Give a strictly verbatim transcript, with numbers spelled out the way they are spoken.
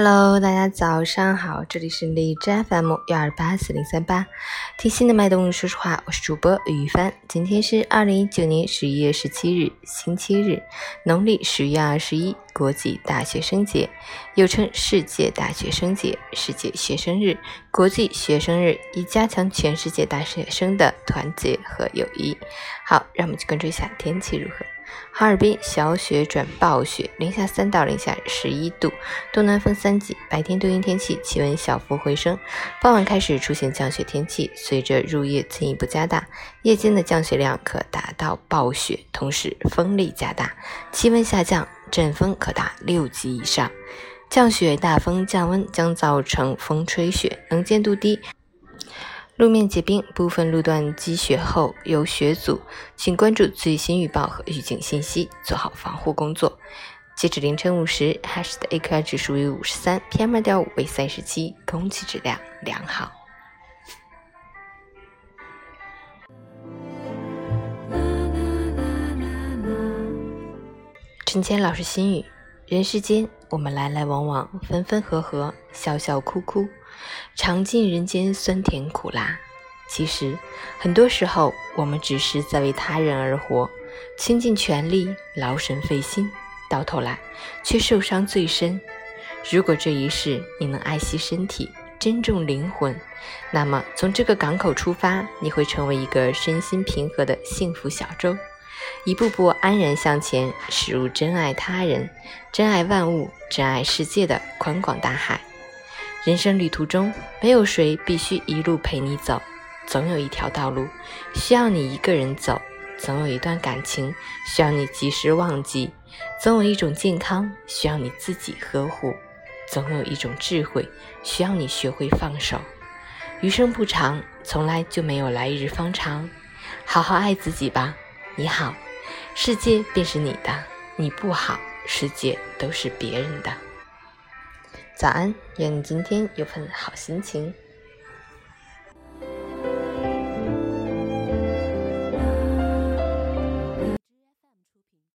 Hello， 大家早上好，这里是荔枝 F M 幺二八四零三八，听心的脉动，说实话，我是主播于帆。今天是二零一九年十一月十七日，星期日，农历十月二十一，国际大学生节，又称世界大学生节、世界学生日、国际学生日，以加强全世界大学生的团结和友谊。好，让我们去关注一下天气如何。哈尔滨小雪转暴雪，零下三到零下十一度，东南风三级，白天多云天气，气温小幅回升，傍晚开始出现降雪天气，随着入夜进一步加大，夜间的降雪量可达到暴雪，同时风力加大，气温下降，阵风可达六级以上，降雪大风降温将造成风吹雪，能见度低。路面结冰，部分路段积雪后有雪阻，请关注最新预报和预警信息，做好防护工作。截止凌晨五时，哈市的 A Q I 指数为 五十三， P M 二点五 为三十七，空气质量良好。陈谦老师心语：人世间，我们来来往往，分分合合，笑笑哭哭，尝尽人间酸甜苦辣。其实很多时候我们只是在为他人而活，倾尽全力，劳神费心，到头来却受伤最深。如果这一世你能爱惜身体，珍重灵魂，那么从这个港口出发，你会成为一个身心平和的幸福小舟，一步步安然向前，驶入珍爱他人、珍爱万物、珍爱世界的宽广大海。人生旅途中，没有谁必须一路陪你走，总有一条道路需要你一个人走，总有一段感情需要你及时忘记，总有一种健康需要你自己呵护，总有一种智慧需要你学会放手。余生不长，从来就没有来日方长，好好爱自己吧。你好，世界便是你的；你不好，世界都是别人的。早安，愿你今天有份好心情。